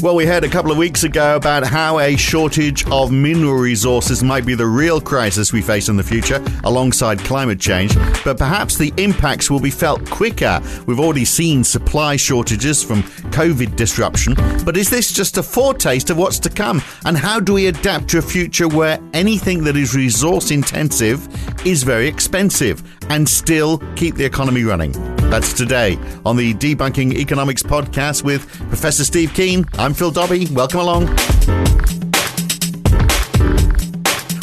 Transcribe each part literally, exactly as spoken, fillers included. Well, we heard a couple of weeks ago about how a shortage of mineral resources might be the real crisis we face in the future, alongside climate change. But perhaps the impacts will be felt quicker. We've already seen supply shortages from COVID disruption. But is this just a foretaste of what's to come? And how do we adapt to a future where anything that is resource intensive is very expensive and still keep the economy running? That's today on the Debunking Economics podcast with Professor Steve Keen. I'm Phil Dobby. Welcome along.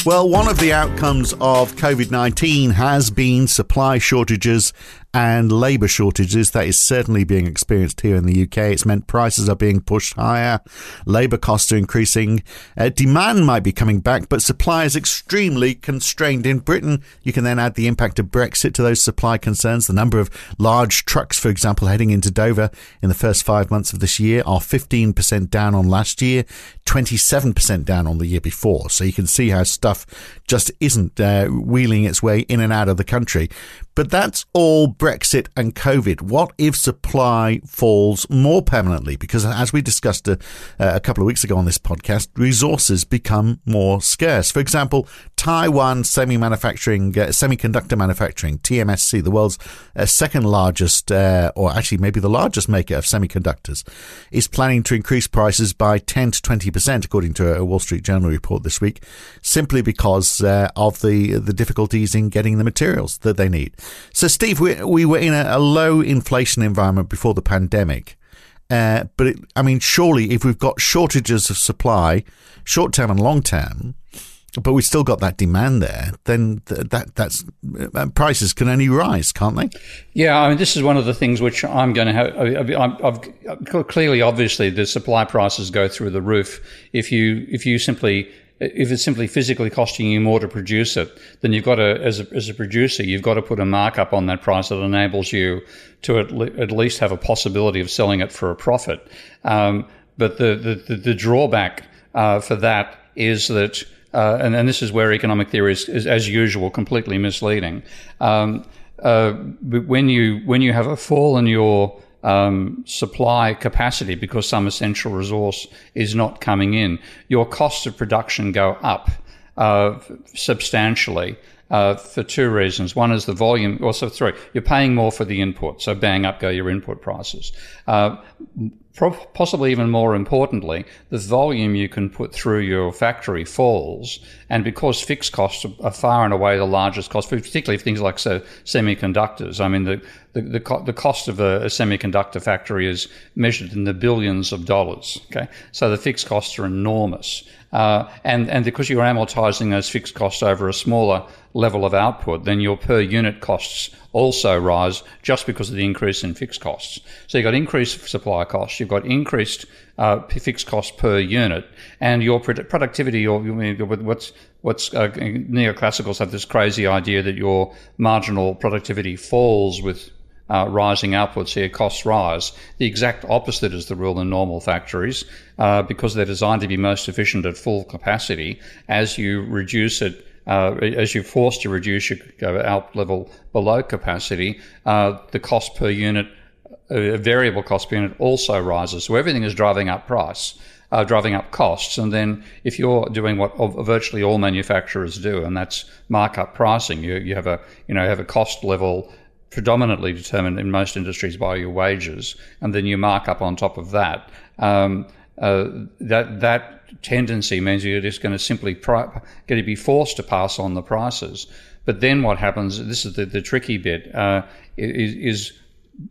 Well, one of the outcomes of COVID nineteen has been supply shortages and labour shortages. That is certainly being experienced here in the U K. It's meant prices are being pushed higher, labour costs are increasing, uh, demand might be coming back, but supply is extremely constrained in Britain. You can then add the impact of Brexit to those supply concerns. The number of large trucks, for example, heading into Dover in the first five months of this year are fifteen percent down on last year, twenty-seven percent down on the year before. So you can see how stuff just isn't uh, wheeling its way in and out of the country. But that's all Brexit and COVID. What if supply falls more permanently? Because as we discussed a, a couple of weeks ago on this podcast, resources become more scarce. For example, Taiwan semi manufacturing, uh, Semiconductor Manufacturing, T M S C, the world's uh, second largest, uh, or actually maybe the largest maker of semiconductors, is planning to increase prices by ten to twenty percent, according to a Wall Street Journal report this week, simply because uh, of the, the difficulties in getting the materials that they need. So, Steve, we, we were in a, a low inflation environment before the pandemic. Uh, but, it, I mean, surely if we've got shortages of supply, short-term and long-term, but we've still got that demand there, then th- that that's uh, prices can only rise, can't they? Yeah, I mean, this is one of the things which I'm going to have. I, I've, I've, clearly, obviously, the supply prices go through the roof if you if you simply... If it's simply physically costing you more to produce it, then you've got to, as a, as a producer, you've got to put a markup on that price that enables you to at, le- at least have a possibility of selling it for a profit. Um, but the, the, the, the drawback uh, for that is that, uh, and, and this is where economic theory is, is as usual, completely misleading. Um, uh, but when you when you have a fall in your Um, supply capacity because some essential resource is not coming in, your costs of production go up uh, substantially uh, for two reasons. One is the volume, also three, you're paying more for the input, so bang up go your input prices. Uh, pro- possibly even more importantly, the volume you can put through your factory falls, and because fixed costs are far and away the largest cost, particularly things like so, semiconductors. I mean, the The, the, co- the cost of a, a semiconductor factory is measured in the billions of dollars. Okay, so the fixed costs are enormous, uh, and and because you're amortizing those fixed costs over a smaller level of output, then your per unit costs also rise just because of the increase in fixed costs. So you've got increased supply costs, you've got increased uh, fixed costs per unit, and your productivity, or what's What's uh, neoclassicals have this crazy idea that your marginal productivity falls with uh, rising outputs, so your costs rise. The exact opposite is the rule in normal factories uh, because they're designed to be most efficient at full capacity. As you reduce it, uh, as you're forced to reduce your out level below capacity, uh, the cost per unit, uh, variable cost per unit, also rises. So everything is driving up price. Uh, driving up costs, and then if you're doing what virtually all manufacturers do, and that's markup pricing, you you have a you know have a cost level predominantly determined in most industries by your wages, and then you mark up on top of that. Um, uh, that that tendency means you're just going to simply pri- going to be forced to pass on the prices. But then what happens? This is the, the tricky bit. Uh, is, is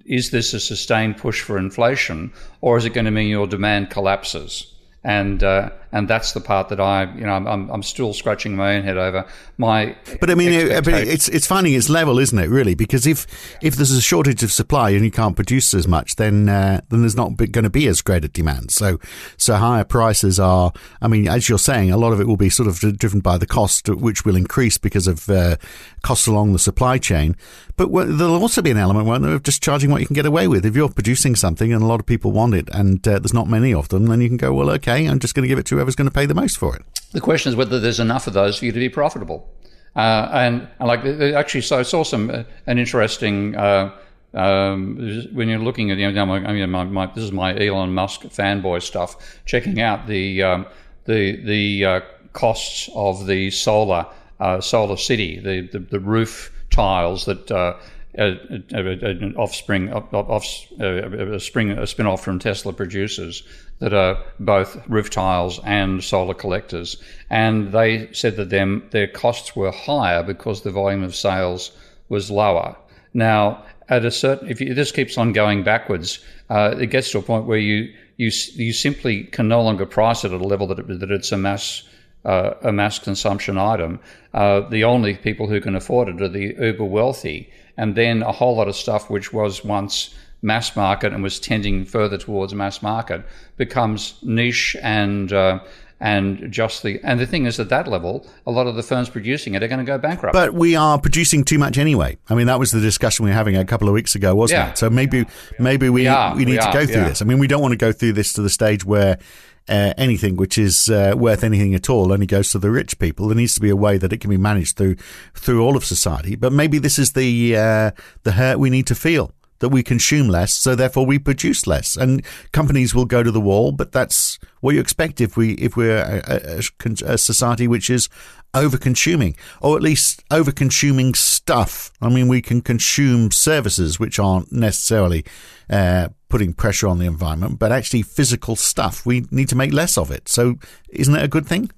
Is this a sustained push for inflation, or is it going to mean your demand collapses? And uh, and that's the part that I, you know, I'm I'm still scratching my own head over. My, but I mean, it, but it's it's finding its level, isn't it? Really, because if if there's a shortage of supply and you can't produce as much, then uh, then there's not going to be as great a demand. So so higher prices are. I mean, as you're saying, a lot of it will be sort of driven by the cost, which will increase because of uh, costs along the supply chain. But there'll also be an element, won't there, of just charging what you can get away with. If you're producing something and a lot of people want it, and uh, there's not many of them, then you can go, well, okay, I'm just going to give it to whoever's going to pay the most for it. The question is whether there's enough of those for you to be profitable. Uh, and, and like actually, so I saw some uh, an interesting uh, um, when you're looking at you know my, I mean, my, my, this is my Elon Musk fanboy stuff. Checking out the um, the the uh, costs of the solar uh, Solar City, the, the the roof tiles that. Uh, Uh, an offspring, off, off, uh, a spring, a spin-off from Tesla produces that are both roof tiles and solar collectors, and they said that them their costs were higher because the volume of sales was lower. Now, at a certain, if you, this keeps on going backwards, uh, it gets to a point where you you you simply can no longer price it at a level that it, that it's a mass. Uh, a mass consumption item. Uh, the only people who can afford it are the uber wealthy, and then a whole lot of stuff which was once mass market and was tending further towards mass market becomes niche and uh, and just the and the thing is at that level a lot of the firms producing it are going to go bankrupt. But we are producing too much anyway. I mean, that was the discussion we were having a couple of weeks ago, wasn't yeah. it? So maybe yeah. maybe we we, are, we need we to are, go through yeah. this. I mean, we don't want to go through this to the stage where. Uh, anything which is uh, worth anything at all only goes to the rich people. There needs to be a way that it can be managed through through all of society. But maybe this is the uh, the hurt we need to feel, that we consume less, so therefore we produce less, and companies will go to the wall. But that's what you expect if we if we're a, a, a society which is over-consuming, or at least over-consuming stuff. I mean, we can consume services which aren't necessarily uh, putting pressure on the environment, but actually physical stuff. We need to make less of it. So isn't it a good thing?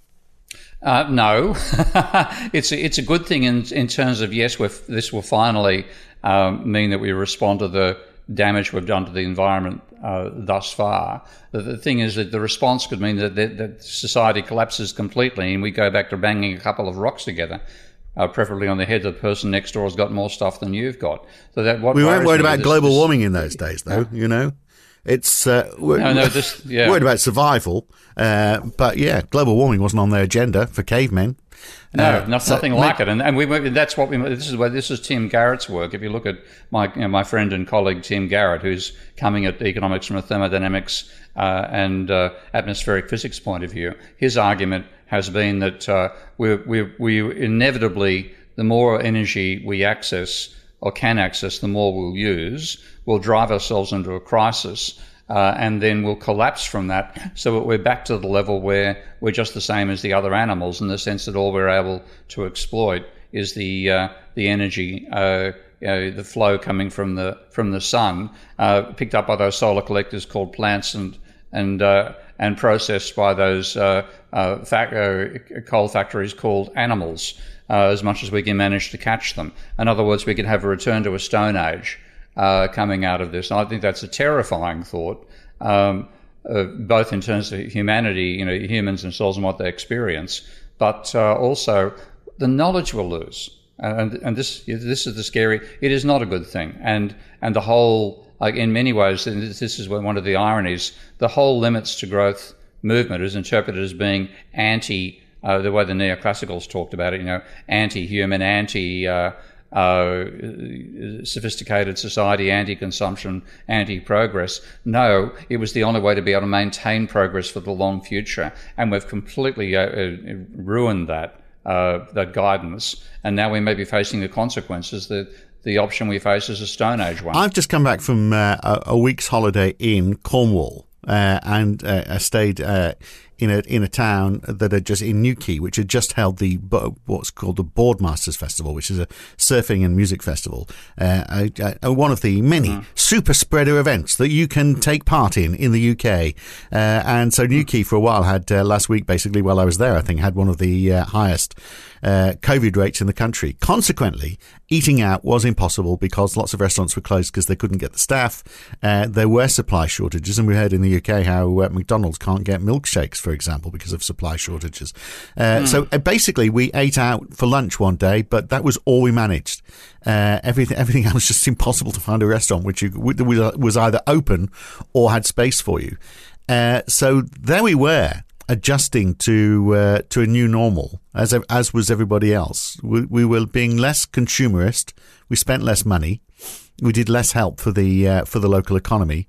Uh, no. it's, a, it's a good thing in, in terms of, yes, we're, this will finally um, mean that we respond to the damage we've done to the environment uh, thus far. The, the thing is that the response could mean that, that, that society collapses completely and we go back to banging a couple of rocks together. Uh, preferably on the head of the person next door has got more stuff than you've got. So that what we weren't worried about global this, warming in those days, though. No. You know, it's uh, we're, no, no, this, yeah. worried about survival. Uh, but yeah, global warming wasn't on their agenda for cavemen. No, uh, not, nothing so, like it. And and we that's what we. This is where this is Tim Garrett's work. If you look at my you know, my friend and colleague Tim Garrett, who's coming at economics from a thermodynamics uh, and uh, atmospheric physics point of view, his argument has been that uh, we we we inevitably, the more energy we access or can access, the more we'll use. We'll drive ourselves into a crisis, uh, and then we'll collapse from that. So we're back to the level where we're just the same as the other animals in the sense that all we're able to exploit is the uh, the energy. Uh, You know, the flow coming from the from the sun, uh, picked up by those solar collectors called plants, and and uh, and processed by those uh, uh, fac- uh, coal factories called animals. Uh, as much as we can manage to catch them, in other words, we could have a return to a stone age uh, coming out of this. And I think that's a terrifying thought, um, uh, both in terms of humanity, you know, humans themselves and what they experience, but uh, also the knowledge we'll lose. And, and this this is the scary. It is not a good thing, and and the whole, like in many ways, this is one of the ironies. The whole limits to growth movement is interpreted as being anti uh, the way the neoclassicals talked about it. You know, anti-human, anti uh, uh, sophisticated society, anti-consumption, anti-progress. No, it was the only way to be able to maintain progress for the long future, and we've completely uh, ruined that. Uh, that guidance, and now we may be facing the consequences. The the option we face is a Stone Age one. I've just come back from uh, a, a week's holiday in Cornwall, uh, and uh, I stayed uh, in a in a town that had just in Newquay, which had just held the what's called the Boardmasters Festival, which is a surfing and music festival, uh, I, I, one of the many mm. super spreader events that you can take part in in the U K. Uh, and so Newquay for a while had uh, last week, basically while I was there, I think had one of the uh, highest uh, COVID rates in the country. Consequently, eating out was impossible because lots of restaurants were closed because they couldn't get the staff. Uh, there were supply shortages, and we heard in the U K how uh, McDonald's can't get milkshakes, for example, because of supply shortages. Uh, mm. So uh, basically, we ate out for lunch one day, but that was all we managed. Uh, everything, everything else was just impossible to find a restaurant which you, was either open or had space for you. Uh, so there we were, adjusting to uh, to a new normal, as as was everybody else. We, we were being less consumerist. We spent less money. We did less help for the uh, for the local economy.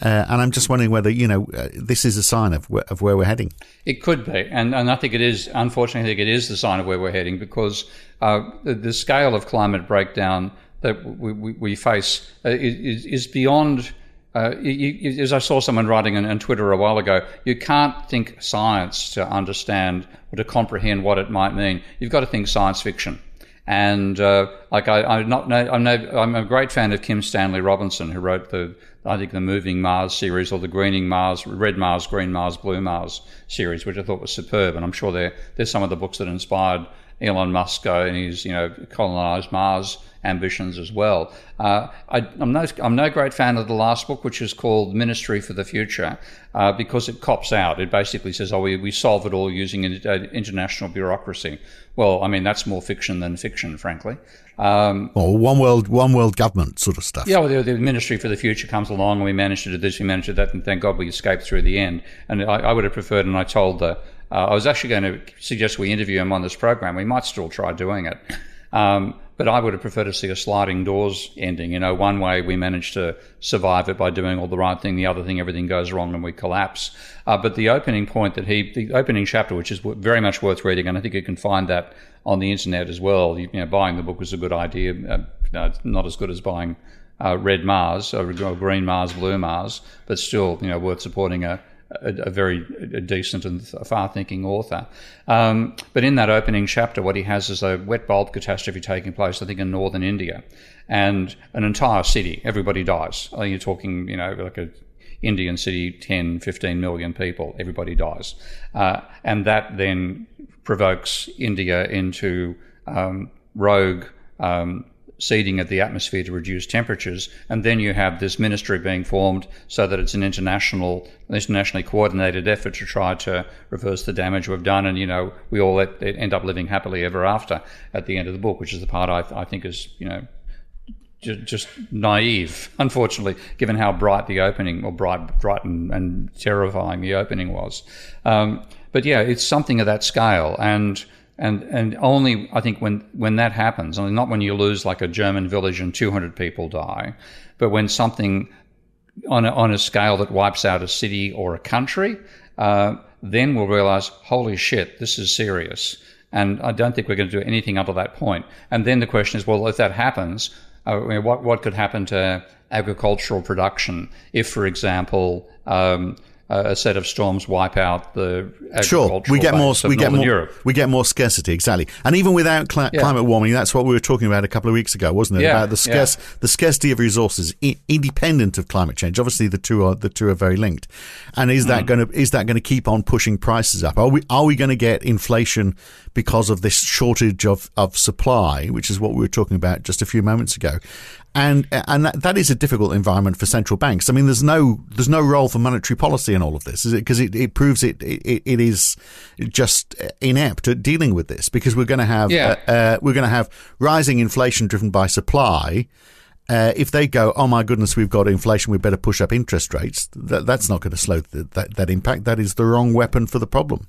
Uh, and I'm just wondering whether, you know, uh, this is a sign of wh- of where we're heading. It could be. And, and I think it is, unfortunately, I think it is the sign of where we're heading, because uh, the, the scale of climate breakdown that we, we, we face uh, is, is beyond... Uh, you, you, as I saw someone writing on, on Twitter a while ago, you can't think science to understand or to comprehend what it might mean. You've got to think science fiction. And uh, like I, I'm not, I'm, no, I'm a great fan of Kim Stanley Robinson, who wrote the, I think the Moving Mars series, or the Greening Mars, Red Mars, Green Mars, Blue Mars series, which I thought was superb. And I'm sure they're they're some of the books that inspired Elon Musk and his, you know, colonized Mars ambitions as well. Uh, I, I'm no I'm no great fan of the last book, which is called Ministry for the Future, uh, because it cops out. It basically says, oh, we we solve it all using an, uh, international bureaucracy. Well, I mean, that's more fiction than fiction, frankly. Um, or one world, one world government sort of stuff. Yeah, well, the, the Ministry for the Future comes along, and we managed to do this, we managed to do that, and thank God we escaped through the end. And I, I would have preferred, and I told the, uh, I was actually going to suggest we interview him on this program. We might still try doing it. Um, but I would have preferred to see a sliding doors ending. You know, one way we managed to survive it by doing all the right thing, the other thing, everything goes wrong and we collapse. Uh, but the opening point that he, the opening chapter, which is very much worth reading, and I think you can find that on the internet as well. You, you know, buying the book was a good idea. Uh, no, it's not as good as buying uh, Red Mars or Green Mars, Blue Mars, but still, you know, worth supporting a, a, a very a decent and far-thinking author. Um, but in that opening chapter, what he has is a wet bulb catastrophe taking place, I think, in northern India, and an entire city, everybody dies. I think you're talking, you know, like a Indian city, ten, fifteen million people, everybody dies. Uh, and that then provokes India into um, rogue um, seeding of the atmosphere to reduce temperatures, and then you have this ministry being formed so that it's an international, internationally coordinated effort to try to reverse the damage we've done, and, you know, we all let, end up living happily ever after at the end of the book, which is the part I, I think is, you know, just naive, unfortunately, given how bright the opening, or bright, bright and, and terrifying the opening was. Um, but yeah, it's something of that scale, and and and only I think when when that happens, I mean, not when you lose like a German village and two hundred people die, but when something on a, on a scale that wipes out a city or a country, uh, then we'll realize, holy shit, this is serious, and I don't think we're going to do anything up to that point. And then the question is, well, if that happens, Uh, what what could happen to agricultural production if, for example, um, a set of storms wipe out the agricultural sure we get more we get more Europe. we get more scarcity, exactly. And even without cl- yeah. climate warming, that's what we were talking about a couple of weeks ago, wasn't it? Yeah, about the scarce yeah. the scarcity of resources I- independent of climate change. Obviously, the two are the two are very linked. And is that mm. going to is that going to keep on pushing prices up? Are we are we going to get inflation because of this shortage of of supply, which is what we were talking about just a few moments ago? And and that, that is a difficult environment for central banks. I mean, there's no there's no role for monetary policy in all of this, is it? Because it, it proves it, it it is just inept at dealing with this. Because we're going to have yeah. uh, uh, we're going to have rising inflation driven by supply. Uh, if they go, oh my goodness, we've got inflation, we better push up interest rates. That, that's not going to slow the, that that impact. That is the wrong weapon for the problem.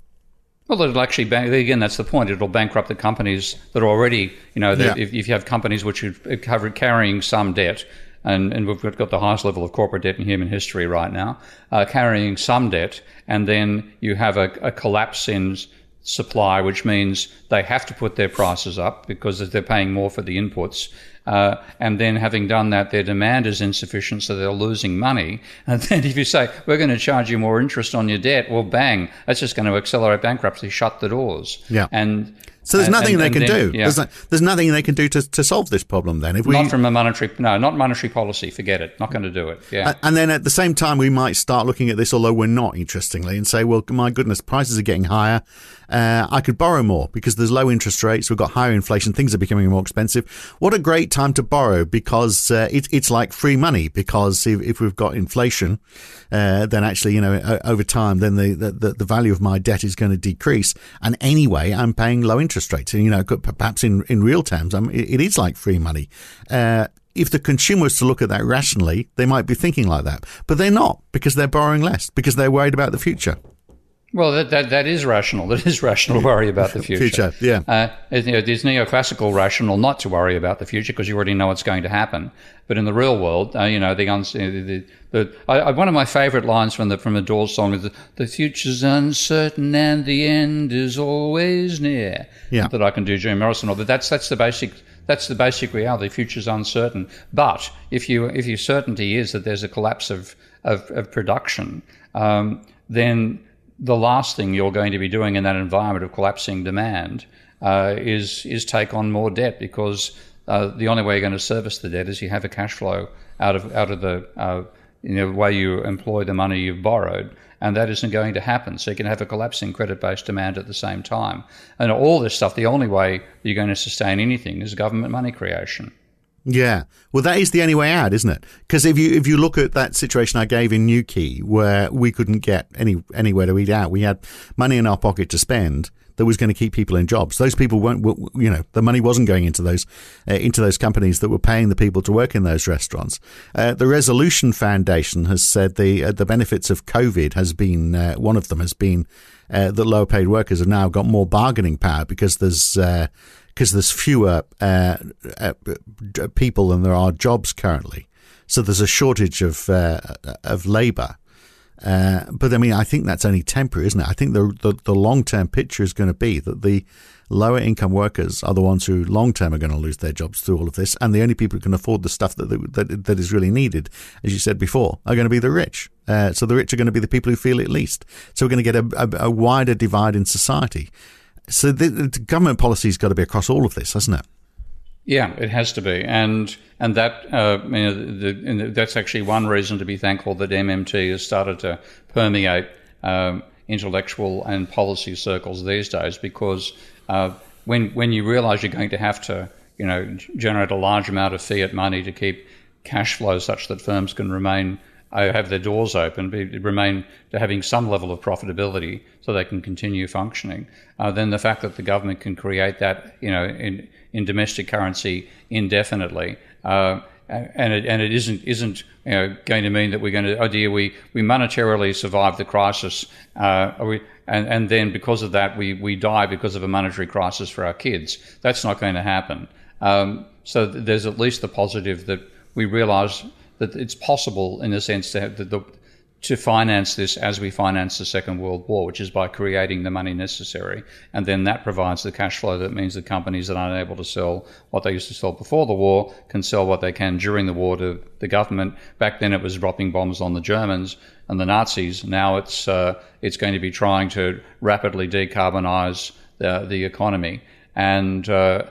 Well, it'll actually, bank, again, that's the point. It'll bankrupt the companies that are already, you know, yeah. if, if you have companies which are carrying some debt, and, and we've got the highest level of corporate debt in human history right now, uh, carrying some debt, and then you have a, a collapse in supply, which means they have to put their prices up because they're paying more for the inputs. Uh, and then having done that, their demand is insufficient, so they're losing money. And then if you say, we're going to charge you more interest on your debt, well, bang, that's just going to accelerate bankruptcy, shut the doors. Yeah. And so there's and, nothing and, they and can then, do. Yeah. There's, no, there's nothing they can do to, to solve this problem then. If we, not from a monetary, no, not monetary policy, forget it, not going to do it. Yeah. And then at the same time, we might start looking at this, although we're not, interestingly, and say, well, my goodness, prices are getting higher. Uh, I could borrow more because there's low interest rates. We've got higher inflation. Things are becoming more expensive. What a great time to borrow because uh, it, it's like free money because if, if we've got inflation, uh, then actually, you know, over time, then the, the, the value of my debt is going to decrease. And anyway, I'm paying low interest rates. And, you know, perhaps in, in real terms, I'm, it, it is like free money. Uh, If the consumer was to look at that rationally, they might be thinking like that. But they're not because they're borrowing less, because they're worried about the future. Well, that that, that is rational. That is rational to worry about the future. future yeah. Uh, it, you know, it's neoclassical rational not to worry about the future because you already know what's going to happen. But in the real world, uh, you know, the, uns- the, the I, I, one of my favourite lines from the from a Doors song is, "The future's uncertain and the end is always near." Yeah. Not that I can do Jim Morrison, but that's that's the basic. That's the basic reality. The future's uncertain. But if you if your certainty is that there's a collapse of of, of production, um, then the last thing you're going to be doing in that environment of collapsing demand uh, is is take on more debt because uh, the only way you're going to service the debt is you have a cash flow out of out of the uh, you know, way you employ the money you've borrowed. And that isn't going to happen. So you can have a collapsing credit-based demand at the same time. And all this stuff, the only way you're going to sustain anything is government money creation. Yeah. Well, that is the only way out, isn't it? Because if you if you look at that situation I gave in Newquay where we couldn't get any anywhere to eat out, we had money in our pocket to spend that was going to keep people in jobs. Those people weren't, you know, the money wasn't going into those uh, into those companies that were paying the people to work in those restaurants. Uh, the Resolution Foundation has said the uh, the benefits of COVID has been uh, one of them has been uh, that lower paid workers have now got more bargaining power because there's uh, because there's fewer uh, uh, people than there are jobs currently. So there's a shortage of uh, of labour. Uh, but I mean, I think that's only temporary, isn't it? I think the the, the long term picture is going to be that the lower income workers are the ones who long term are going to lose their jobs through all of this, and the only people who can afford the stuff that they, that, that is really needed, as you said before, are going to be the rich. Uh, so the rich are going to be the people who feel it least. So we're going to get a, a, a wider divide in society. So the, the government policy's got to be across all of this, hasn't it? Yeah, it has to be, and and that uh, you know, the, the, that's actually one reason to be thankful that M M T has started to permeate um, intellectual and policy circles these days. Because uh, when when you realise you're going to have to, you know, generate a large amount of fiat money to keep cash flow such that firms can remain uh, have their doors open, be, remain to having some level of profitability so they can continue functioning, uh, then the fact that the government can create that, you know, in in domestic currency indefinitely, uh, and it and it isn't isn't you know, going to mean that we're going to oh dear we we monetarily survive the crisis, uh, we, and and then because of that we we die because of a monetary crisis for our kids. That's not going to happen. Um, so th- there's at least the positive that we realise that it's possible in a sense to have the, the to finance this as we finance the Second World War, which is by creating the money necessary. And then that provides the cash flow that means the companies that aren't able to sell what they used to sell before the war can sell what they can during the war to the government. Back then it was dropping bombs on the Germans and the Nazis. Now it's uh, it's going to be trying to rapidly decarbonize the, the economy. And uh,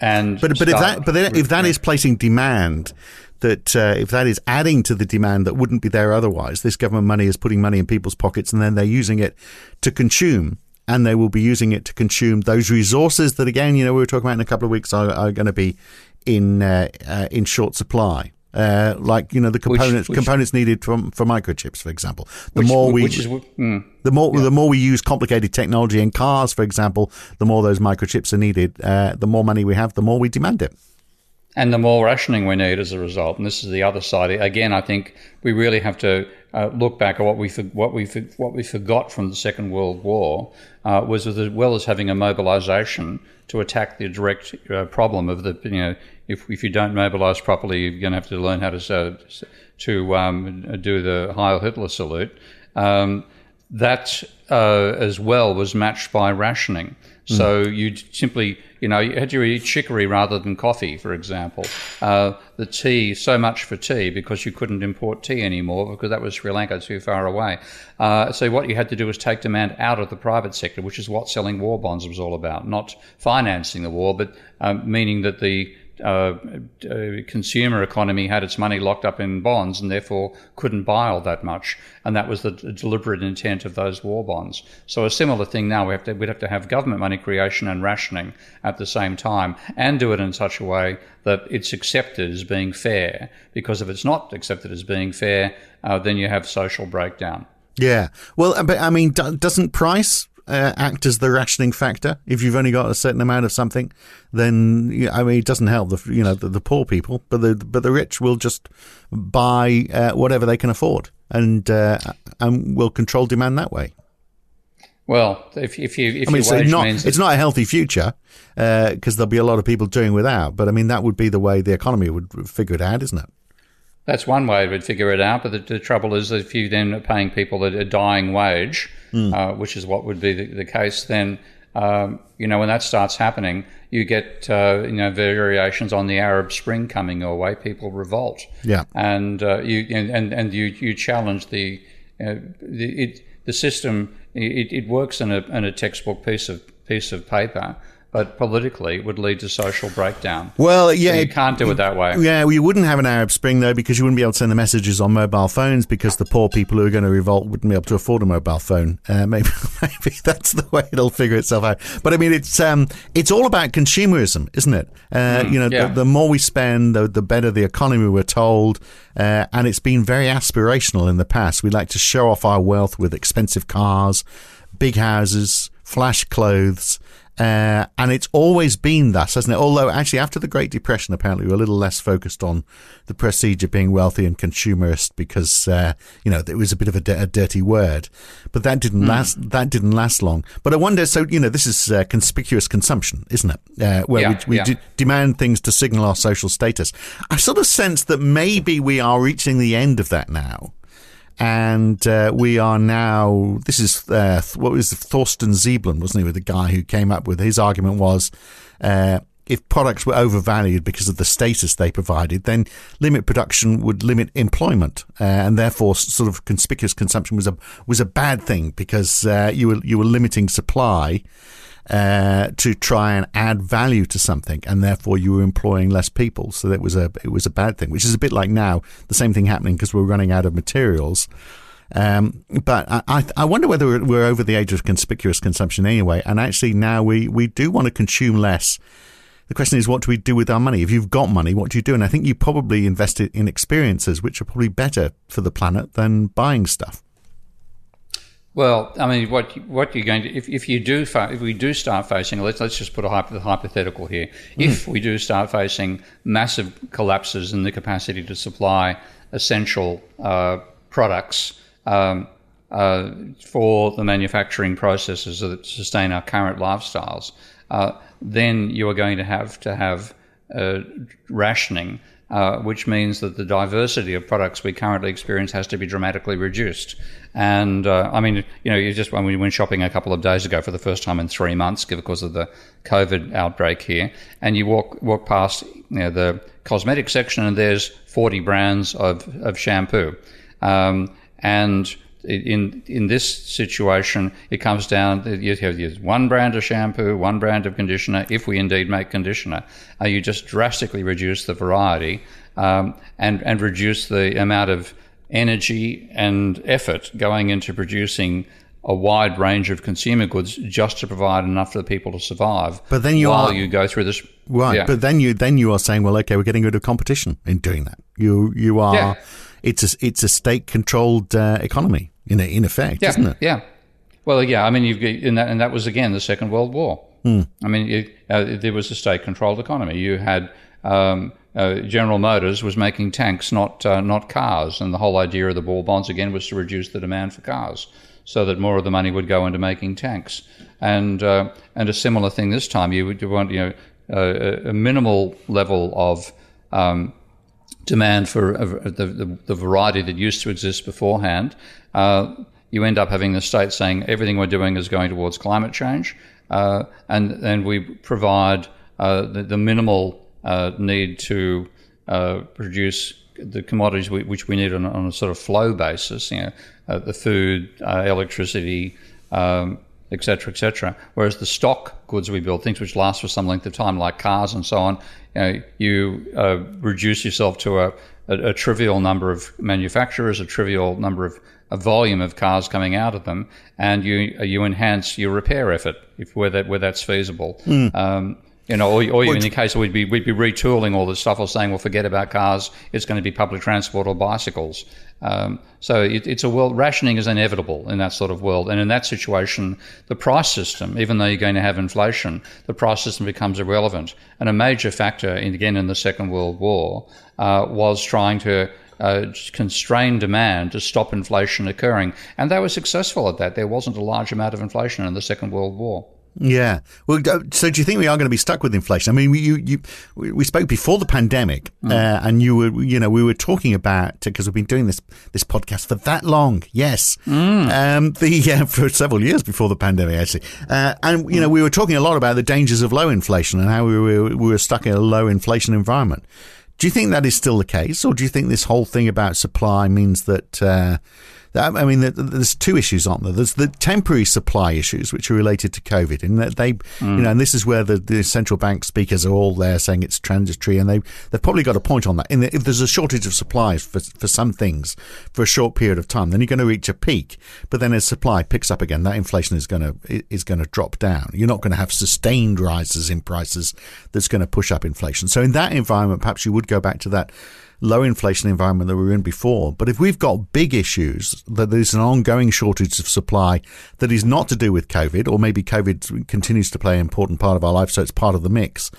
and but, but if that, but if that is placing demand... that uh, if that is adding to the demand that wouldn't be there otherwise, this government money is putting money in people's pockets and then they're using it to consume, and they will be using it to consume those resources that, again, you know, we were talking about in a couple of weeks are, are going to be in uh, uh, in short supply. Uh, like, you know, the components which, which, components needed from for microchips, for example. The which, more we which is, mm, the more yeah. the more we use complicated technology in cars, for example, the more those microchips are needed. Uh, the more money we have, the more we demand it. And the more rationing we need as a result, and this is the other side. Again, I think we really have to uh, look back at what we what we what we forgot from the Second World War uh, was that as well as having a mobilisation to attack the direct uh, problem of the, you know, if if you don't mobilise properly, you're going to have to learn how to uh, to um, do the Heil Hitler salute. Um, that uh, as well was matched by rationing. So mm. you simply, you know, you had to eat chicory rather than coffee, for example. Uh, the tea, so much for tea, because you couldn't import tea anymore because that was Sri Lanka, too far away. Uh, so what you had to do was take demand out of the private sector, which is what selling war bonds was all about, not financing the war, but um, meaning that the Uh, uh, consumer economy had its money locked up in bonds and therefore couldn't buy all that much, and that was the d- deliberate intent of those war bonds. So a similar thing now, we have to, we'd have to have government money creation and rationing at the same time, and do it in such a way that it's accepted as being fair, because if it's not accepted as being fair, uh, then you have social breakdown. Yeah, well, but I mean, do- doesn't price Uh, act as the rationing factor? If you've only got a certain amount of something, then I mean, it doesn't help the you know the, the poor people, but the but the rich will just buy uh, whatever they can afford, and uh, and will control demand that way. Well, if if you if I mean, your wage it's not means it's not a healthy future, because uh, there'll be a lot of people doing without. But I mean, that would be the way the economy would figure it out, isn't it? That's one way we'd figure it out, but the, the trouble is that if you then are paying people a, a dying wage, mm. uh, which is what would be the, the case, then um, you know when that starts happening, you get uh, you know variations on the Arab Spring coming your way. People revolt, yeah, and uh, you and and you you challenge the uh, the, it, the system. It, it works in a in a textbook piece of piece of paper. But politically, it would lead to social breakdown. Well, yeah, so you can't do it that way. Yeah, well, you wouldn't have an Arab Spring though, because you wouldn't be able to send the messages on mobile phones, because the poor people who are going to revolt wouldn't be able to afford a mobile phone. Uh, maybe, maybe that's the way it'll figure itself out. But I mean, it's um, it's all about consumerism, isn't it? Uh, mm, you know, yeah. the, the more we spend, the, the better the economy, we're told. Uh, and it's been very aspirational in the past. We like to show off our wealth with expensive cars, big houses, flash clothes. Uh, and it's always been thus, hasn't it? Although, actually, after the Great Depression, apparently, we were a little less focused on the prestige of being wealthy and consumerist, because, uh, you know, it was a bit of a, d- a dirty word. But that didn't mm. last. That didn't last long. But I wonder. So, you know, this is uh, conspicuous consumption, isn't it? Uh, where yeah, we, we yeah. d- demand things to signal our social status. I sort of sense that maybe we are reaching the end of that now. And uh, we are now, this is, uh, what was Thorsten Veblen, wasn't he, with the guy who came up with, his argument was, uh, if products were overvalued because of the status they provided, then limit production would limit employment. Uh, and therefore, sort of conspicuous consumption was a was a bad thing, because uh, you were you were limiting supply uh, to try and add value to something, and therefore you were employing less people. So that was a it was a bad thing, which is a bit like now, the same thing happening because we're running out of materials. Um, but I, I wonder whether we're, we're over the age of conspicuous consumption anyway, and actually now we, we do want to consume less. The question is, what do we do with our money? If you've got money, what do you do? And I think you probably invest it in experiences, which are probably better for the planet than buying stuff. Well, I mean, what what you're going to if if you do fa- if we do start facing let's let's just put a hypo- hypothetical here. Mm. If we do start facing massive collapses in the capacity to supply essential uh, products um, uh, for the manufacturing processes that sustain our current lifestyles. Uh, then you are going to have to have uh, rationing, uh, which means that the diversity of products we currently experience has to be dramatically reduced. And uh, I mean, you know, you just when we went shopping a couple of days ago for the first time in three months because of the COVID outbreak here, and you walk walk past you know, the cosmetic section, and there's forty brands of of shampoo, um, and In in this situation, it comes down. You have one brand of shampoo, one brand of conditioner. If we indeed make conditioner, uh, you just drastically reduce the variety um, and and reduce the amount of energy and effort going into producing a wide range of consumer goods just to provide enough for the people to survive. But then you while are, you go through this, right? Yeah. But then you then you are saying, well, okay, we're getting rid of competition in doing that. You you are. Yeah. It's a it's a state controlled uh, economy. In in effect, yeah, isn't it? Yeah. Well, yeah. I mean, you've and that, and that was again the Second World War. Mm. I mean, it, uh, it, there was a state-controlled economy. You had um, uh, General Motors was making tanks, not uh, not cars, and the whole idea of the war bonds again was to reduce the demand for cars, so that more of the money would go into making tanks. And uh, and a similar thing this time. You would you want you know a, a minimal level of um, demand for uh, the, the the variety that used to exist beforehand. Uh, you end up having the state saying everything we're doing is going towards climate change, uh, and and we provide uh, the, the minimal uh, need to uh, produce the commodities we, which we need on, on a sort of flow basis, you know, uh, the food, uh, electricity, um, et cetera, et cetera. Whereas the stock goods we build, things which last for some length of time, like cars and so on, you know, you uh, reduce yourself to a, a, a trivial number of manufacturers, a trivial number of a volume of cars coming out of them, and you you enhance your repair effort if where that where that's feasible. Mm. Um, You know, or, or well, in the case we'd be we'd be retooling all this stuff, or saying, well, forget about cars; it's going to be public transport or bicycles. Um, so it, it's a world rationing is inevitable in that sort of world, and in that situation, the price system, even though you're going to have inflation, the price system becomes irrelevant. And a major factor, in, again, in the Second World War, uh, was trying to uh, constrain demand to stop inflation occurring, and they were successful at that. There wasn't a large amount of inflation in the Second World War. Yeah. Well, so do you think we are going to be stuck with inflation? I mean, we, you, you, we spoke before the pandemic, mm. uh, and you were, you know, we were talking about, because we've been doing this this podcast for that long. Yes, mm. um, the uh, for several years before the pandemic, actually. Uh, and you know, we were talking a lot about the dangers of low inflation and how we were we were stuck in a low inflation environment. Do you think that is still the case, or do you think this whole thing about supply means that? Uh, I mean, there's two issues, aren't there? There's the temporary supply issues, which are related to COVID, and that they, mm. you know, and this is where the, the central bank speakers are all there saying it's transitory, and they they've probably got a point on that. In the, if there's a shortage of supplies for for some things for a short period of time, then you're going to reach a peak, but then as supply picks up again, that inflation is going to is going to drop down. You're not going to have sustained rises in prices that's going to push up inflation. So in that environment, perhaps you would go back to that low inflation environment that we were in before. But if we've got big issues, that there's an ongoing shortage of supply that is not to do with COVID, or maybe COVID continues to play an important part of our life, so it's part of the mix,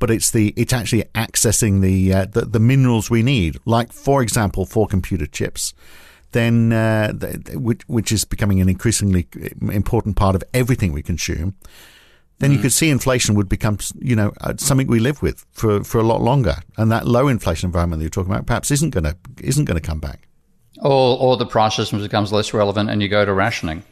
but it's the it's actually accessing the uh, the, the minerals we need, like for example for computer chips, then uh, which, which is becoming an increasingly important part of everything we consume, then you could see inflation would become, you know, something we live with for, for a lot longer, and that low inflation environment that you're talking about perhaps isn't going to isn't going to come back, or or the price system becomes less relevant, and you go to rationing.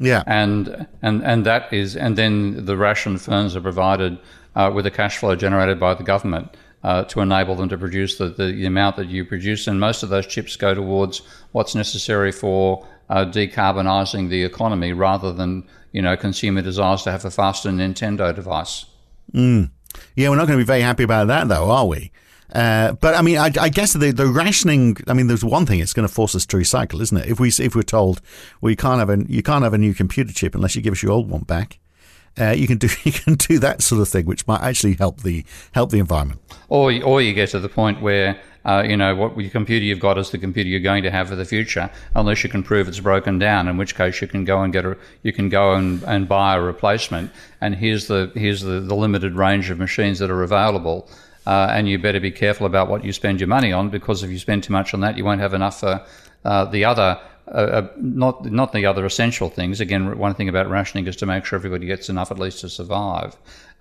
Yeah, and and and that is, and then the ration firms are provided uh, with a cash flow generated by the government uh, to enable them to produce the, the the amount that you produce, and most of those chips go towards what's necessary for uh, decarbonising the economy, rather than, you know, consumer desires to have a faster Nintendo device. Mm. Yeah, we're not going to be very happy about that, though, are we? Uh, but I mean, I, I guess the, the rationing. I mean, there's one thing it's going to force us to recycle, isn't it? If we if we're told we can't have a you can't have a new computer chip unless you give us your old one back, uh, you can do you can do that sort of thing, which might actually help the help the environment. Or or you get to the point where, Uh, you know, what your computer you've got is the computer you're going to have for the future, unless you can prove it's broken down, in which case you can go and get a, you can go and, and buy a replacement. And here's the here's the, the limited range of machines that are available, uh, and you better be careful about what you spend your money on, because if you spend too much on that, you won't have enough for uh, the other. Uh, not not the other essential things. Again, one thing about rationing is to make sure everybody gets enough at least to survive.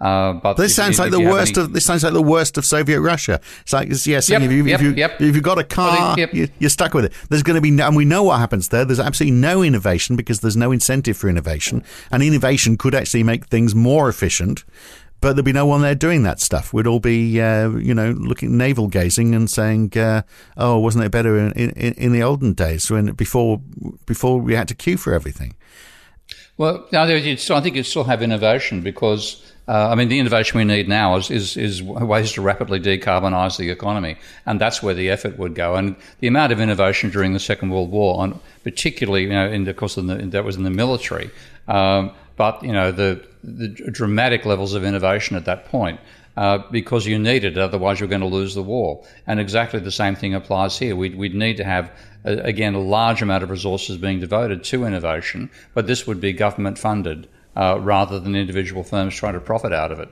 Uh, but this if, sounds if, like if the worst any... of this sounds like the worst of Soviet Russia. It's like yes, yeah, yep, if you yep, if you yep. if you've got a car, think, yep. you're stuck with it. There's going to be no, and we know what happens there. There's absolutely no innovation because there's no incentive for innovation, and innovation could actually make things more efficient. But there'd be no one there doing that stuff. We'd all be, uh, you know, looking navel gazing and saying, uh, "Oh, wasn't it better in, in, in the olden days when before before we had to queue for everything?" Well, no, you'd still, I think you still have innovation because, uh, I mean, the innovation we need now is, is is ways to rapidly decarbonise the economy, and that's where the effort would go. And the amount of innovation during the Second World War, and particularly, you know, in the course of the, that was in the military. Um, But, you know, the, the dramatic levels of innovation at that point uh, because you need it, otherwise you're going to lose the war. And exactly the same thing applies here. We'd, we'd need to have, uh, again, a large amount of resources being devoted to innovation, but this would be government funded uh, rather than individual firms trying to profit out of it.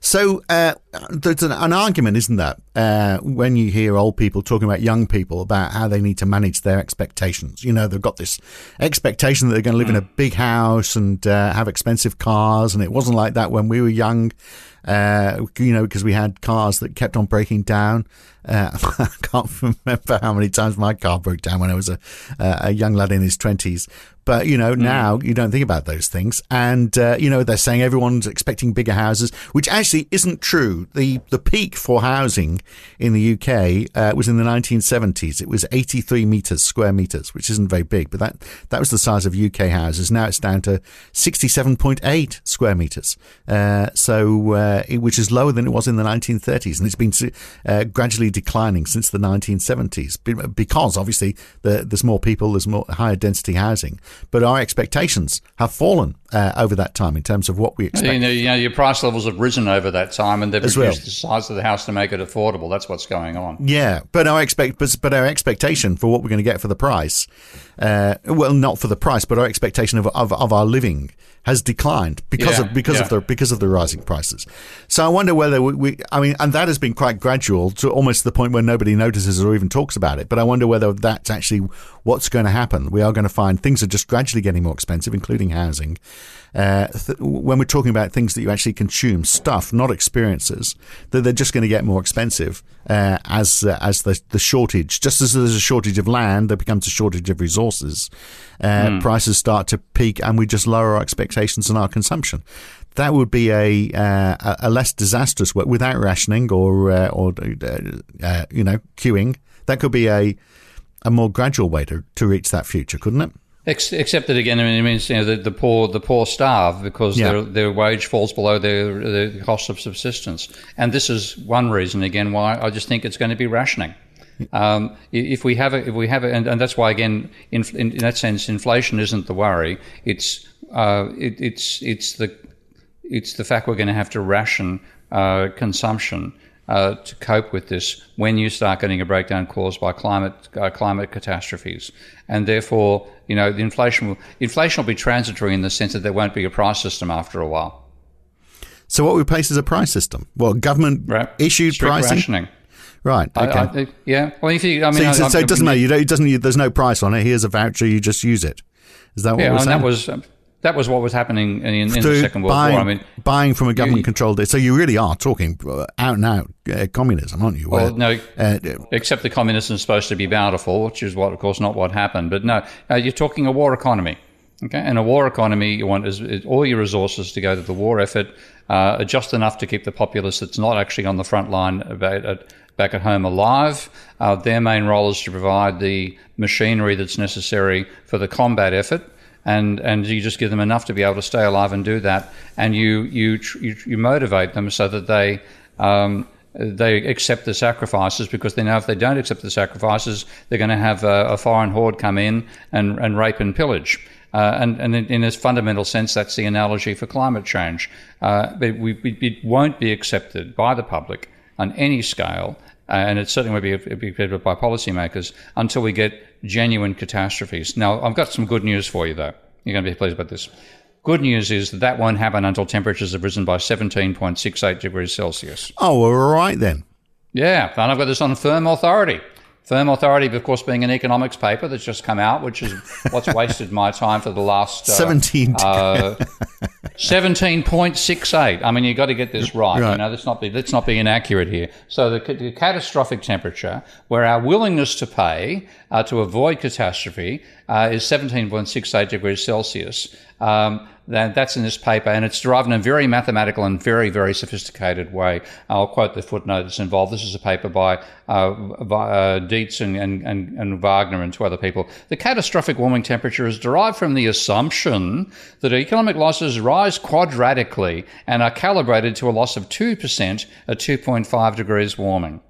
So uh, there's an, an argument, isn't there, uh, when you hear old people talking about young people about how they need to manage their expectations. You know, they've got this expectation that they're going to live mm. in a big house and uh, have expensive cars, and it wasn't like that when we were young. Uh, you know, because we had cars that kept on breaking down. Uh, I can't remember how many times my car broke down when I was a, uh, a young lad in his twenties. But, you know, now you don't think about those things. And, uh, you know, they're saying everyone's expecting bigger houses, which actually isn't true. The the peak for housing in the U K uh, was in the nineteen seventies. It was eighty-three metres, square metres, which isn't very big. But that, that was the size of U K houses. Now it's down to sixty-seven point eight square metres, uh, so uh, which is lower than it was in the nineteen thirties. And it's been uh, gradually declining since the nineteen seventies because, obviously, the, there's more people, there's more higher density housing. But our expectations have fallen uh, over that time in terms of what we expect. You know, you know, your price levels have risen over that time, and they've reduced well. the size of the house to make it affordable. That's what's going on. Yeah, but our expect, but, but our expectation for what we're going to get for the price, uh, well, not for the price, but our expectation of of, of our living has declined because yeah, of because yeah. of the because of the rising prices. So I wonder whether we, we, I mean, and that has been quite gradual to almost the point where nobody notices or even talks about it. But I wonder whether that's actually what's going to happen. We are going to find things are just gradually getting more expensive, including housing. Uh, th- when we're talking about things that you actually consume, stuff, not experiences, that they're just going to get more expensive uh, as uh, as the the shortage. Just as there's a shortage of land, there becomes a shortage of resources. Uh, mm. Prices start to peak, and we just lower our expectations and our consumption. That would be a uh, a less disastrous work without rationing or uh, or uh, uh, you know queuing. That could be a a more gradual way to to reach that future, couldn't it? Except that again, I mean, it means you know the, the poor, the poor starve because yeah. their their wage falls below their, their cost of subsistence, and this is one reason again why I just think it's going to be rationing. Um, if we have a, if we have a, and, and that's why again, in, in, in that sense, inflation isn't the worry. It's uh, it, it's it's the it's the fact we're going to have to ration uh, consumption uh, to cope with this when you start getting a breakdown caused by climate uh, climate catastrophes, and therefore. You know, the inflation will, inflation will be transitory in the sense that there won't be a price system after a while. So what we place is a price system? Well, government right. issued strict pricing, rationing. Right? Okay. I, I, yeah. Well, if you, I mean, so, I, so, I, so it doesn't matter. You don't. It doesn't. There's no price on it. Here's a voucher. You just use it. Is that what yeah, we're saying? Yeah, and that was um, that was what was happening in, in, in the Second World buying, War. I mean, buying from a government-controlled. So you really are talking out and out uh, communism, aren't you? Well, Where, no, uh, except the communism is supposed to be bountiful, which is what, of course, not what happened. But no, uh, you're talking a war economy, okay? And a war economy, you want is, is all your resources to go to the war effort, uh, just enough to keep the populace that's not actually on the front line about it. Back at home alive. Uh, their main role is to provide the machinery that's necessary for the combat effort, and, and you just give them enough to be able to stay alive and do that, and you you you, you motivate them so that they um, they accept the sacrifices, because they know if they don't accept the sacrifices, they're going to have a, a foreign horde come in and, and rape and pillage. Uh, and, and in, in a fundamental sense, that's the analogy for climate change. Uh, but we, we, it won't be accepted by the public on any scale, and it certainly will be accepted by policymakers until we get genuine catastrophes. Now, I've got some good news for you, though. You're going to be pleased about this. Good news is that that won't happen until temperatures have risen by seventeen point six eight degrees Celsius. Oh, well, all right then. Yeah, and I've got this on firm authority. Firm authority, of course, being an economics paper that's just come out, which is what's wasted my time for the last... Uh, seventeen. Uh, seventeen point six eight. I mean, you've got to get this right. right. You know, let's not be, let's not be inaccurate here. So the, the catastrophic temperature, where our willingness to pay uh, to avoid catastrophe uh, is seventeen point six eight degrees Celsius. Um, that, that's in this paper, and it's derived in a very mathematical and very, very sophisticated way. I'll quote the footnote that's involved. This is a paper by, uh, by uh, Dietz and, and, and, and Wagner and two other people. The catastrophic warming temperature is derived from the assumption that economic losses rise quadratically and are calibrated to a loss of two percent at two point five degrees warming.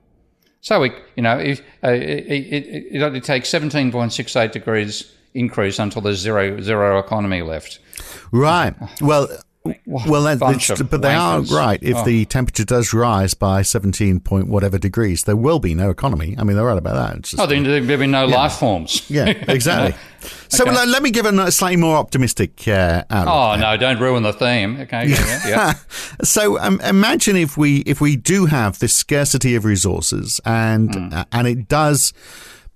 So, we, you know, it, uh, it, it, it only takes seventeen point six eight degrees increase until there's zero zero economy left. Right. Well, well, that, but they wankers. are right. If oh. the temperature does rise by seventeen point whatever degrees, there will be no economy. I mean, they're right about that. It's just, oh, then there'll be no yeah. life forms. Yeah, exactly. So okay. let me give a slightly more optimistic uh, outlook. Oh, no, don't ruin the theme. Okay. Yeah. yeah. So um, imagine if we if we do have this scarcity of resources and mm. uh, and it does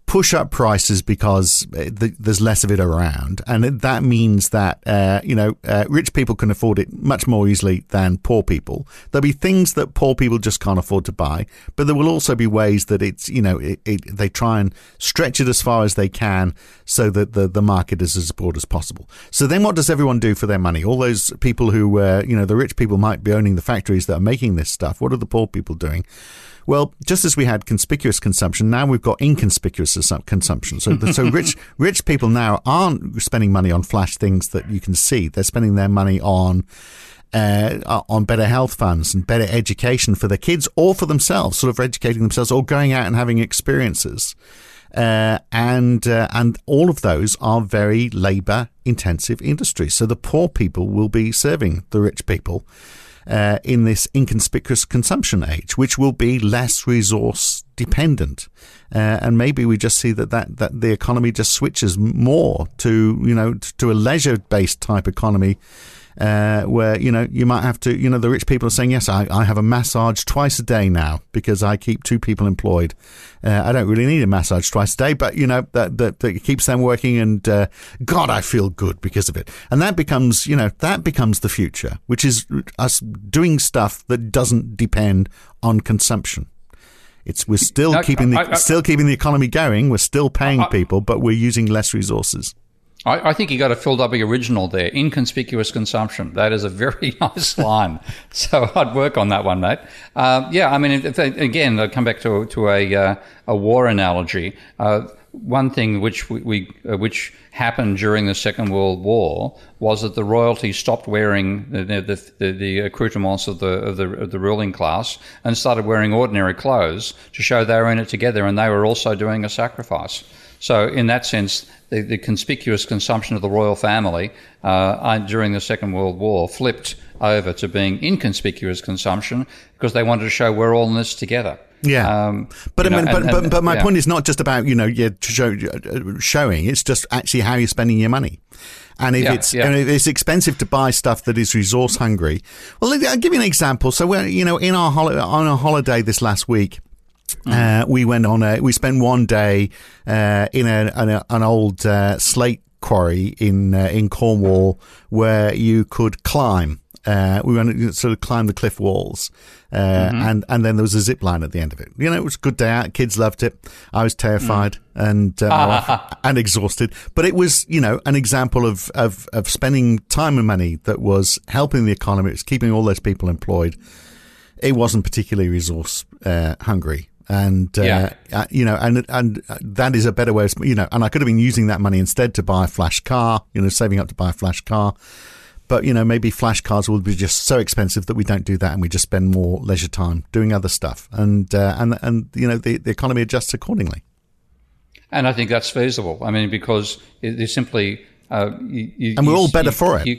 push up prices because th- there's less of it around, and that means that uh, you know uh, rich people can afford it much more easily than poor people. There'll be things that poor people just can't afford to buy, but there will also be ways that it's you know it, it, they try and stretch it as far as they can so that the the market is as broad as possible. So then, what does everyone do for their money? All those people who uh, you know the rich people might be owning the factories that are making this stuff. What are the poor people doing? Well, just as we had conspicuous consumption, now we've got inconspicuous consumption. So, so rich rich people now aren't spending money on flash things that you can see. They're spending their money on uh, on better health funds and better education for their kids or for themselves, sort of educating themselves or going out and having experiences. Uh, and uh, and all of those are very labour-intensive industries. So the poor people will be serving the rich people. Uh, in this inconspicuous consumption age, which will be less resource dependent, uh, and maybe we just see that, that that the economy just switches more to you know to a leisure based type economy, uh, where you know you might have to you know the rich people are saying yes I, I have a massage twice a day now because I keep two people employed. Uh, I don't really need a massage twice a day, but you know that that, that keeps them working, and uh, God, I feel good because of it. And that becomes you know that becomes the future, which is us doing stuff that doesn't depend on consumption. It's we're still no, keeping the I, I, still keeping the economy going. We're still paying I, people, but we're using less resources. I, I think you got a Phil Dobby original there. Inconspicuous consumption. That is a very nice line. So I'd work on that one, mate. Uh, yeah, I mean, if, again, I'll come back to to a uh, a war analogy. Uh, One thing which we, we uh, which happened during the Second World War was that the royalty stopped wearing the the, the, the accoutrements of the, of the of the ruling class and started wearing ordinary clothes to show they were in it together, and they were also doing a sacrifice. So, in that sense, the, the conspicuous consumption of the royal family uh, during the Second World War flipped over to being inconspicuous consumption because they wanted to show we're all in this together. Yeah, um, but I mean, know, but, and, and, but but my yeah. point is not just about you know you show, showing. It's just actually how you're spending your money, and if yeah, it's yeah. and if it's expensive to buy stuff that is resource hungry. Well, I'll give you an example. So we're you know in our hol- on our holiday this last week. Mm. Uh, we went on a, we spent one day, uh, in a, an, a, an old, uh, slate quarry in, uh, in Cornwall where you could climb. Uh, we went to sort of climb the cliff walls, uh, mm-hmm. and, and then there was a zip line at the end of it. You know, it was a good day out. Kids loved it. I was terrified mm. and, uh, ah. and exhausted, but it was, you know, an example of, of, of spending time and money that was helping the economy. It was keeping all those people employed. It wasn't particularly resource, uh, hungry. And, uh, yeah. uh, you know, and, and that is a better way of, you know, and I could have been using that money instead to buy a flash car, you know, saving up to buy a flash car. But, you know, maybe flash cars will be just so expensive that we don't do that and we just spend more leisure time doing other stuff. And, uh, and, and you know, the, the economy adjusts accordingly. And I think that's feasible. I mean, because they're simply... Uh, you, you, and we're all better you, for it. You,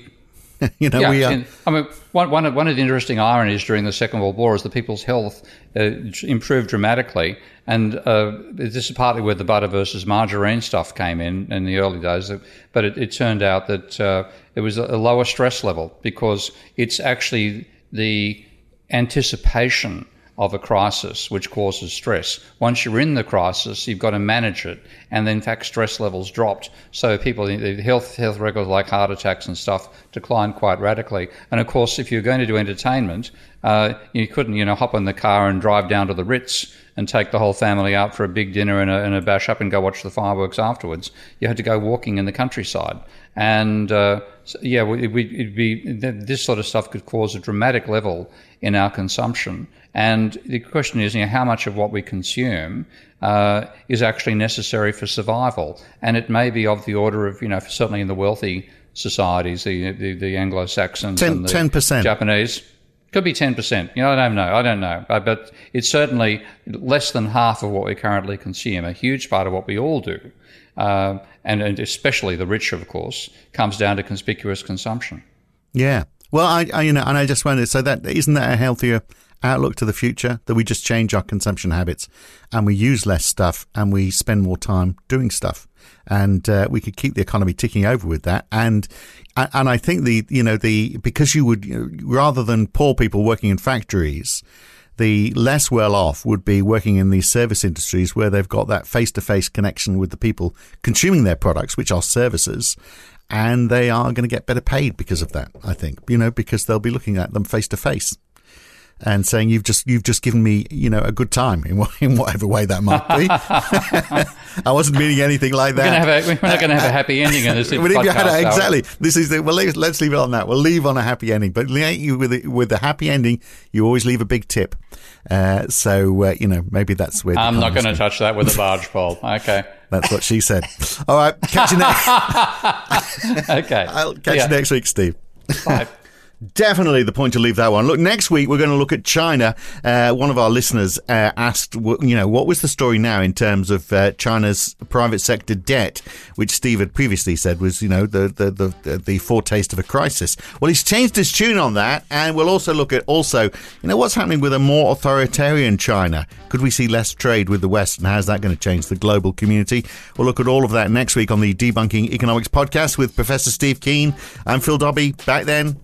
You know, yeah, we, uh, and, I mean, one, one, of, one of the interesting ironies during the Second World War is that people's health uh, improved dramatically. And uh, this is partly where the butter versus margarine stuff came in in the early days. But it, it turned out that uh, it was a lower stress level because it's actually the anticipation of a crisis which causes stress. Once you're in the crisis, you've got to manage it. And in fact, stress levels dropped. So people, the health health records like heart attacks and stuff declined quite radically. And of course, if you're going to do entertainment, uh, you couldn't, you know, hop in the car and drive down to the Ritz and take the whole family out for a big dinner and a, and a bash up and go watch the fireworks afterwards. You had to go walking in the countryside. And uh, so, yeah, we, we, it'd be, this sort of stuff could cause a dramatic level in our consumption. And the question is, you know, how much of what we consume uh, is actually necessary for survival? And it may be of the order of, you know, certainly in the wealthy societies, the the, the Anglo-Saxons ten, and the ten percent. Japanese. Could be ten percent. You know, I don't know. I don't know. But it's certainly less than half of what we currently consume, a huge part of what we all do. Uh, and, and especially the rich, of course, comes down to conspicuous consumption. Yeah. Well, I, I you know, and I just wondered, so that isn't that a healthier outlook to the future, that we just change our consumption habits and we use less stuff and we spend more time doing stuff. And uh, we could keep the economy ticking over with that. And and I think the you know the because you would you know, rather than poor people working in factories, the less well off would be working in these service industries where they've got that face to face connection with the people consuming their products, which are services. And they are going to get better paid because of that, I think, you know, because they'll be looking at them face to face and saying, you've just you've just given me, you know, a good time in, in whatever way that might be. I wasn't meaning anything like that. We're, gonna have a, we're not going to have a happy ending in this podcast. Had, exactly. This is the, well, let's, let's leave it on that. We'll leave on a happy ending. But with the, with the happy ending, you always leave a big tip. Uh, so, uh, you know, maybe that's where... I'm not going to touch that with a barge pole. Okay. That's what she said. All right. Catch you next. Okay. I'll catch yeah. you next week, Steve. Bye. Definitely the point to leave that one. Look, next week we're going to look at China. Uh, one of our listeners uh, asked, you know, what was the story now in terms of uh, China's private sector debt, which Steve had previously said was, you know, the, the the the foretaste of a crisis. Well, he's changed his tune on that, and we'll also look at also, you know, what's happening with a more authoritarian China. Could we see less trade with the West, and how's that going to change the global community? We'll look at all of that next week on the Debunking Economics podcast with Professor Steve Keen. I'm Phil Dobby. Back then.